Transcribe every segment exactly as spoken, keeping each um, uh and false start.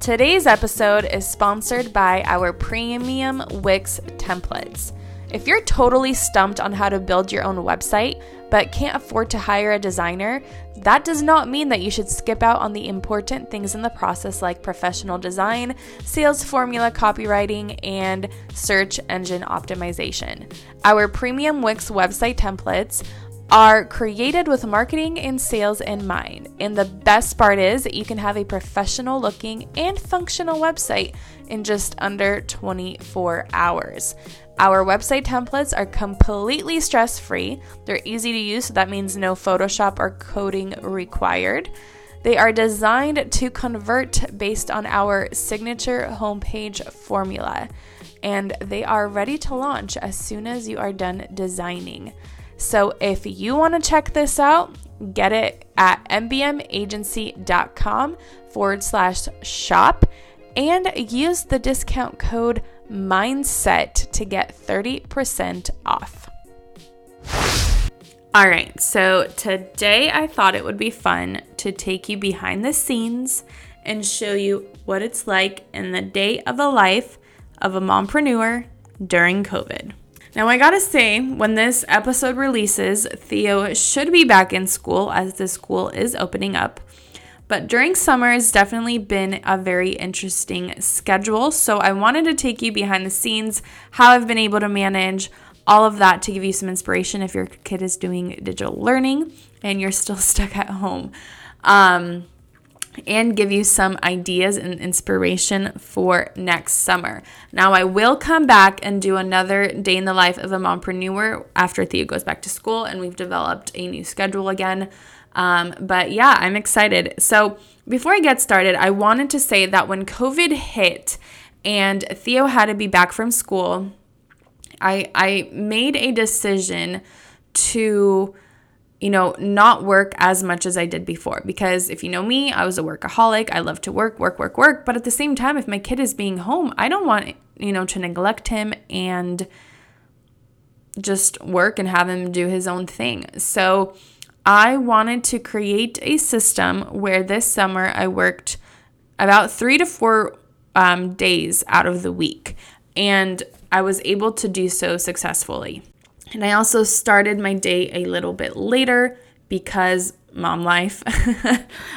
Today's episode is sponsored by our premium Wix templates. If you're totally stumped on how to build your own website, but can't afford to hire a designer, that does not mean that you should skip out on the important things in the process like professional design, sales formula copywriting, and search engine optimization. Our premium Wix website templates are created with marketing and sales in mind. And the best part is that you can have a professional looking and functional website in just under twenty-four hours. Our website templates are completely stress-free. They're easy to use, so that means no Photoshop or coding required. They are designed to convert based on our signature homepage formula, and they are ready to launch as soon as you are done designing. So if you want to check this out, get it at mbmagency.com forward slash shop and use the discount code mindset to get thirty percent off. All right, so today I thought it would be fun to take you behind the scenes and show you what it's like in the day of the life of a mompreneur during COVID. Now, I gotta say, when this episode releases, Theo should be back in school as the school is opening up. But during summer, it's definitely been a very interesting schedule. So I wanted to take you behind the scenes, how I've been able to manage all of that to give you some inspiration if your kid is doing digital learning and you're still stuck at home. Um, and give you some ideas and inspiration for next summer. Now, I will come back and do another day in the life of a mompreneur after Theo goes back to school and we've developed a new schedule again. Um, but yeah, I'm excited. So before I get started, I wanted to say that when COVID hit and Theo had to be back from school, I, I made a decision to you know, not work as much as I did before. Because if you know me, I was a workaholic. I love to work, work, work, work. But at the same time, if my kid is being home, I don't want, you know, to neglect him and just work and have him do his own thing. So I wanted to create a system where this summer I worked about three to four um, days out of the week. And I was able to do so successfully. And I also started my day a little bit later because mom life.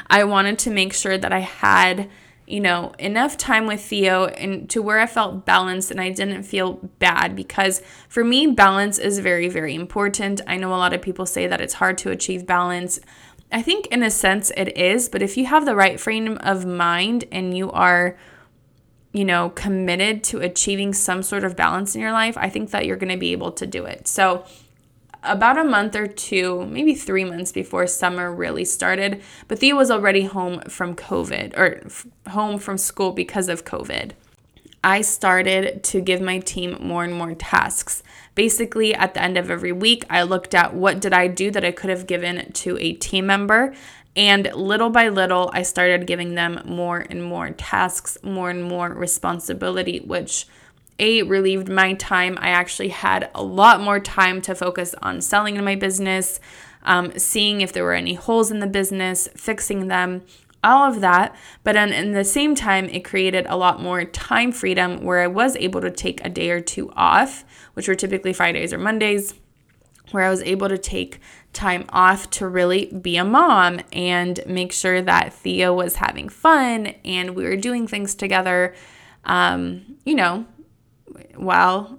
I wanted to make sure that I had, you know, enough time with Theo and to where I felt balanced and I didn't feel bad, because for me, balance is very, very important. I know a lot of people say that it's hard to achieve balance. I think in a sense it is, but if you have the right frame of mind and you are, you know, committed to achieving some sort of balance in your life, I think that you're going to be able to do it. So about a month or two, maybe three months before summer really started, but Theo was already home from COVID or f- home from school because of COVID. I started to give my team more and more tasks. Basically, at the end of every week, I looked at what did I do that I could have given to a team member. And little by little, I started giving them more and more tasks, more and more responsibility, which A, relieved my time. I actually had a lot more time to focus on selling in my business, um, seeing if there were any holes in the business, fixing them, all of that. But then in the same time, it created a lot more time freedom where I was able to take a day or two off, which were typically Fridays or Mondays, where I was able to take time off to really be a mom and make sure that Theo was having fun and we were doing things together, um, you know, while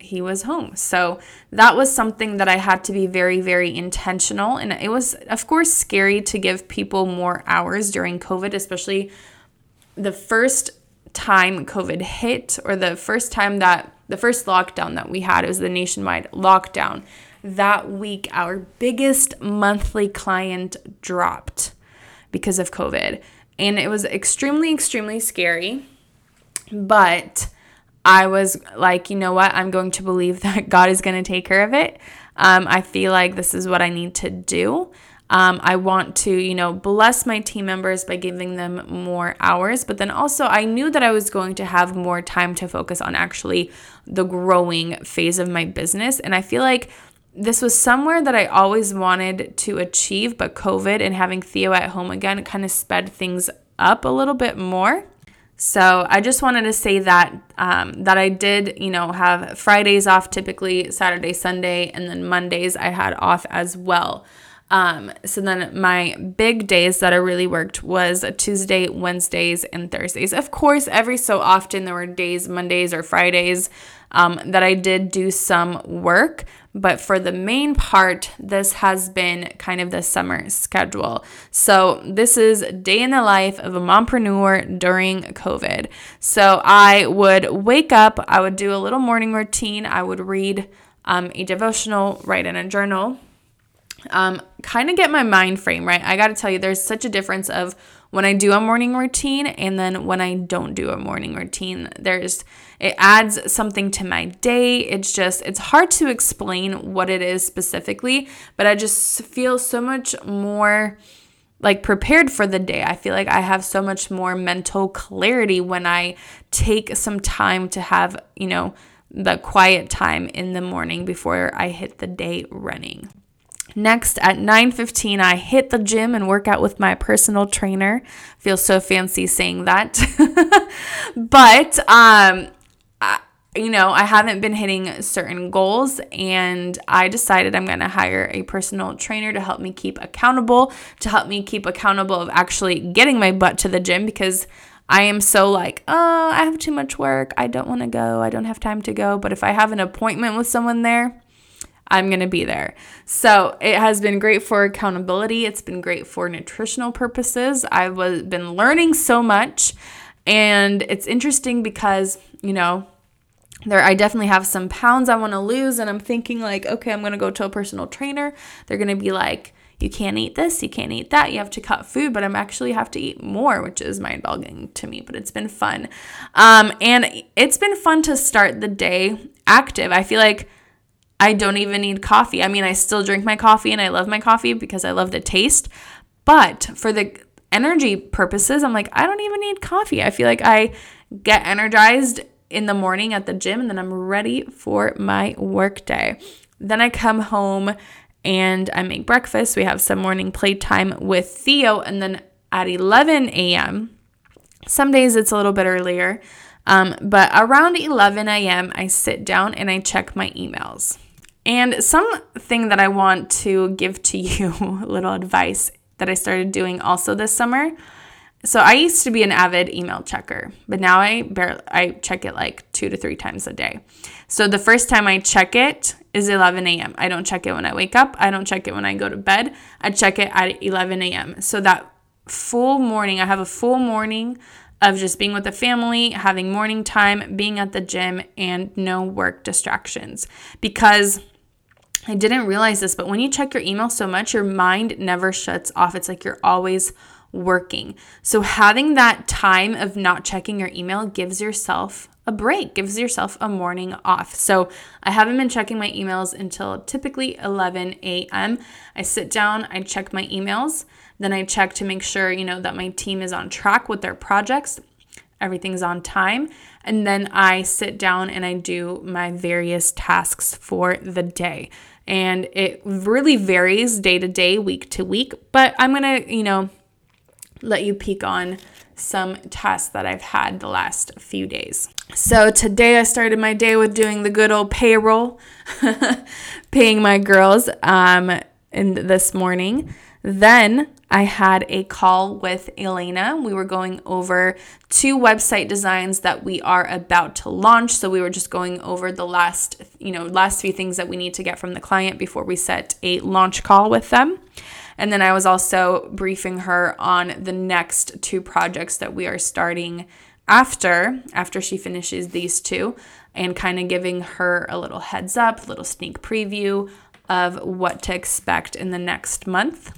he was home. So that was something that I had to be very, very intentional. And it was, of course, scary to give people more hours during COVID, especially the first time COVID hit or the first time that the first lockdown that we had. It was the nationwide lockdown. That week, our biggest monthly client dropped. because of COVID. And it was extremely, extremely scary. But I was like, you know what? I'm going to believe that God is going to take care of it. Um, I feel like this is what I need to do. Um, I want to, you know, bless my team members by giving them more hours. But then also I knew that I was going to have more time to focus on actually the growing phase of my business. And I feel like this was somewhere that I always wanted to achieve, but COVID and having Theo at home again kind of sped things up a little bit more. So I just wanted to say that um, that I did, you know, have Fridays off typically, Saturday, Sunday, and then Mondays I had off as well. Um, so then my big days that I really worked was Tuesday, Wednesdays, and Thursdays. Of course, every so often there were days, Mondays or Fridays, um, that I did do some work, but for the main part, this has been kind of the summer schedule. So this is day in the life of a mompreneur during COVID. So I would wake up, I would do a little morning routine. I would read, um, a devotional, write in a journal. Um, kind of get my mind frame, right? I got to tell you, there's such a difference of when I do a morning routine and then when I don't do a morning routine. There's, it adds something to my day. It's just, it's hard to explain what it is specifically, but I just feel so much more like prepared for the day. I feel like I have so much more mental clarity when I take some time to have, you know, the quiet time in the morning before I hit the day running. Next, at nine fifteen, I hit the gym and work out with my personal trainer. I feel so fancy saying that. But, um, I, you know, I haven't been hitting certain goals, and I decided I'm going to hire a personal trainer to help me keep accountable, to help me keep accountable of actually getting my butt to the gym, because I am so like, oh, I have too much work. I don't want to go. I don't have time to go. But if I have an appointment with someone there, I'm going to be there. So it has been great for accountability. It's been great for nutritional purposes. I've been learning so much, and it's interesting because, you know, there, I definitely have some pounds I want to lose, and I'm thinking like, okay, I'm going to go to a personal trainer. They're going to be like, you can't eat this, you can't eat that, you have to cut food, but I'm actually have to eat more, which is mind-boggling to me, but it's been fun. Um, and it's been fun to start the day active. I feel like I don't even need coffee. I mean, I still drink my coffee and I love my coffee because I love the taste. But for the energy purposes, I'm like, I don't even need coffee. I feel like I get energized in the morning at the gym, and then I'm ready for my work day. Then I come home and I make breakfast. We have some morning playtime with Theo. And then at eleven a.m., some days it's a little bit earlier, um, but around eleven a.m., I sit down and I check my emails. And something that I want to give to you, a little advice that I started doing also this summer. So I used to be an avid email checker, but now I barely, I check it like two to three times a day. So the first time I check it is eleven a.m. I don't check it when I wake up. I don't check it when I go to bed. I check it at eleven a.m. So that full morning, I have a full morning of just being with the family, having morning time, being at the gym, and no work distractions. Because I didn't realize this, but when you check your email so much, your mind never shuts off. It's like you're always working. So having that time of not checking your email gives yourself a break, gives yourself a morning off. So I haven't been checking my emails until typically eleven a.m. I sit down, I check my emails, then I check to make sure, you know, that my team is on track with their projects, everything's on time, and then I sit down and I do my various tasks for the day. And it really varies day to day, week to week, but I'm going to, you know, let you peek on some tasks that I've had the last few days. So today I started my day with doing the good old payroll, paying my girls um, in this morning. Then I had a call with Elena. We were going over two website designs that we are about to launch. So we were just going over the last, you know, last few things that we need to get from the client before we set a launch call with them. And then I was also briefing her on the next two projects that we are starting after, after she finishes these two, and kind of giving her a little heads up, a little sneak preview of what to expect in the next month.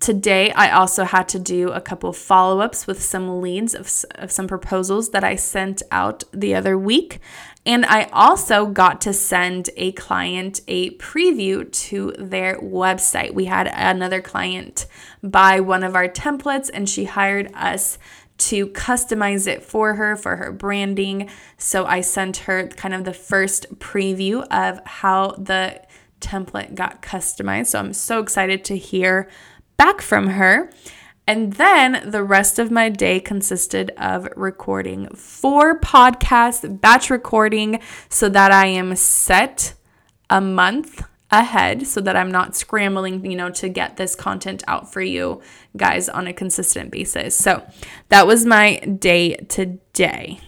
Today, I also had to do a couple of follow-ups with some leads of, of some proposals that I sent out the other week. And I also got to send a client a preview to their website. We had another client buy one of our templates, and she hired us to customize it for her, for her branding. So I sent her kind of the first preview of how the template got customized. So I'm so excited to hear back from her. And then the rest of my day consisted of recording four podcasts, batch recording, so that I am set a month ahead, so that I'm not scrambling, you know, to get this content out for you guys on a consistent basis. So that was my day today.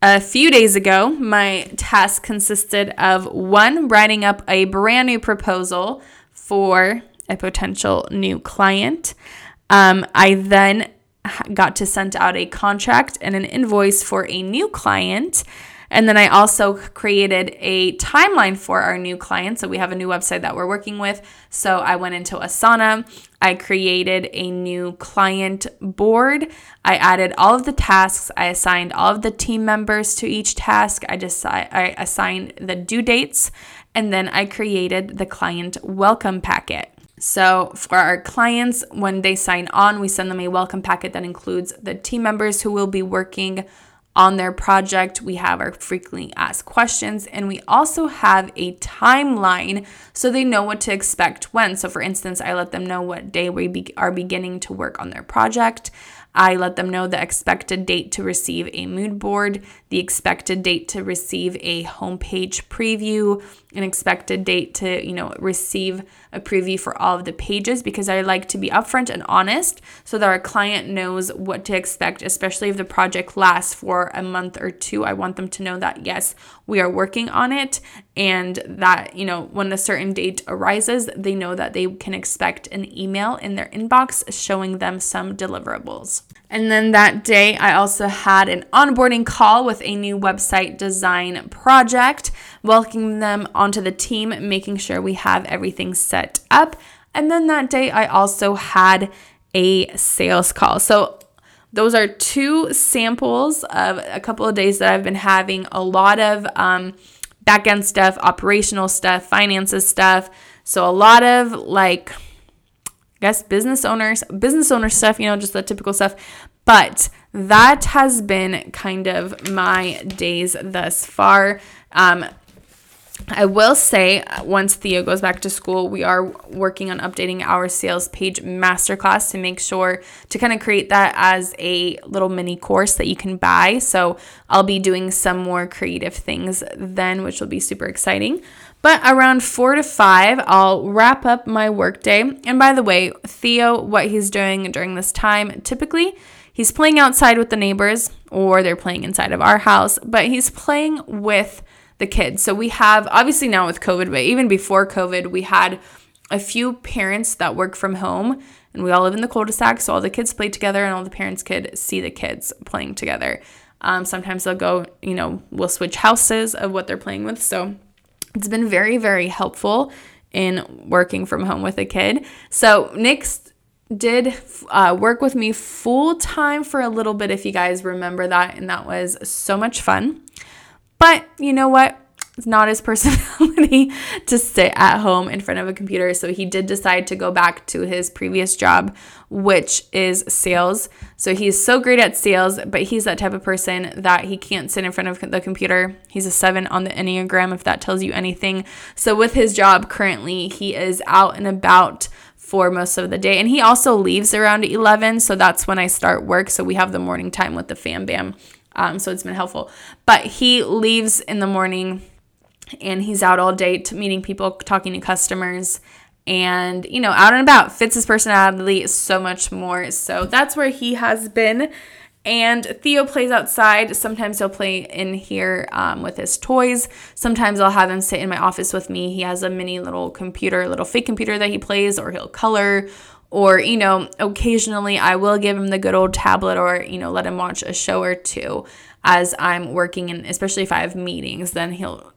A few days ago, my task consisted of one, writing up a brand new proposal for a potential new client. Um, I then got to send out a contract and an invoice for a new client. And then I also created a timeline for our new client. So we have a new website that we're working with. So I went into Asana. I created a new client board. I added all of the tasks. I assigned all of the team members to each task. I just I assigned the due dates. And then I created the client welcome packet. So for our clients, when they sign on, we send them a welcome packet that includes the team members who will be working on their project. We have our frequently asked questions, and we also have a timeline so they know what to expect when. So for instance, I let them know what day we be- are beginning to work on their project. I let them know the expected date to receive a mood board, the expected date to receive a homepage preview, an expected date to, you know, receive a preview for all of the pages, because I like to be upfront and honest so that our client knows what to expect, especially if the project lasts for a month or two. I want them to know that, yes, we are working on it, and that, you know, when a certain date arises, they know that they can expect an email in their inbox showing them some deliverables. And then that day, I also had an onboarding call with a new website design project, welcoming them onto the team, making sure we have everything set up. And then that day, I also had a sales call. So those are two samples of a couple of days that I've been having a lot of um, back-end stuff, operational stuff, finances stuff. So a lot of like... I guess business owners, business owner stuff, you know, just the typical stuff. But that has been kind of my days thus far. Um, I will say, once Theo goes back to school, we are working on updating our sales page masterclass to make sure to kind of create that as a little mini course that you can buy. So I'll be doing some more creative things then, which will be super exciting. But around four to five, I'll wrap up my workday. And by the way, Theo, what he's doing during this time, typically he's playing outside with the neighbors, or they're playing inside of our house, but he's playing with the kids. So we have, obviously now with COVID, but even before COVID, we had a few parents that work from home, and we all live in the cul-de-sac. So all the kids play together, and all the parents could see the kids playing together. Um, sometimes they'll go, you know, we'll switch houses of what they're playing with. So it's been very, very helpful in working from home with a kid. So Nick did uh, work with me full time for a little bit, if you guys remember that. And that was so much fun. But you know what? It's not his personality to sit at home in front of a computer. So he did decide to go back to his previous job, which is sales. So he's so great at sales, but he's that type of person that he can't sit in front of the computer. He's a seven on the Enneagram, if that tells you anything. So with his job currently, he is out and about for most of the day. And he also leaves around eleven. So that's when I start work. So we have the morning time with the fam bam. Um, so it's been helpful. But he leaves in the morning, and he's out all day meeting people, talking to customers, and, you know, out and about. Fits his personality so much more. So that's where he has been. And Theo plays outside. Sometimes he'll play in here um, with his toys. Sometimes I'll have him sit in my office with me. He has a mini little computer, little fake computer that he plays, or he'll color. Or, you know, occasionally I will give him the good old tablet, or, you know, let him watch a show or two as I'm working. And especially if I have meetings, then he'll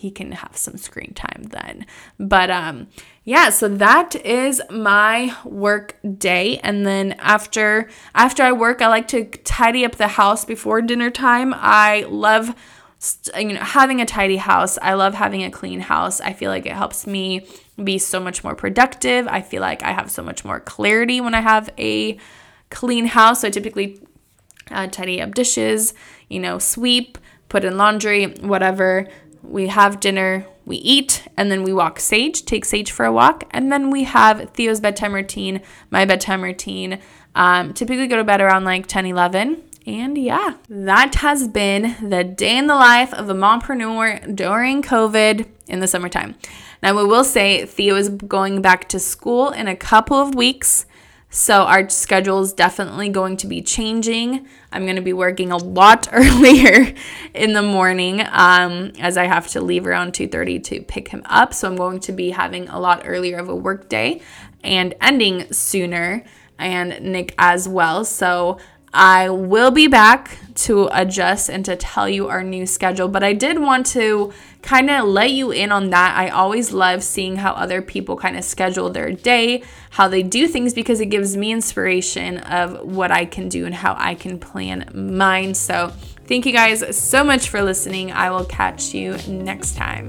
he can have some screen time then. But um, yeah, so that is my work day. And then after after I work, I like to tidy up the house before dinner time. I love you know having a tidy house. I love having a clean house. I feel like it helps me be so much more productive. I feel like I have so much more clarity when I have a clean house. So I typically uh, tidy up dishes, you know, sweep, put in laundry, whatever. We have dinner, we eat, and then we walk Sage, take Sage for a walk. And then we have Theo's bedtime routine, my bedtime routine. Um, typically go to bed around like ten, eleven. And yeah, that has been the day in the life of a mompreneur during COVID in the summertime. Now, we will say Theo is going back to school in a couple of weeks. So our schedule is definitely going to be changing. I'm going to be working a lot earlier in the morning um, as I have to leave around two thirty to pick him up. So I'm going to be having a lot earlier of a work day and ending sooner, and Nick as well. So I will be back to adjust and to tell you our new schedule. But I did want to kind of let you in on that. I always love seeing how other people kind of schedule their day, how they do things, because it gives me inspiration of what I can do and how I can plan mine. So thank you guys so much for listening. I will catch you next time.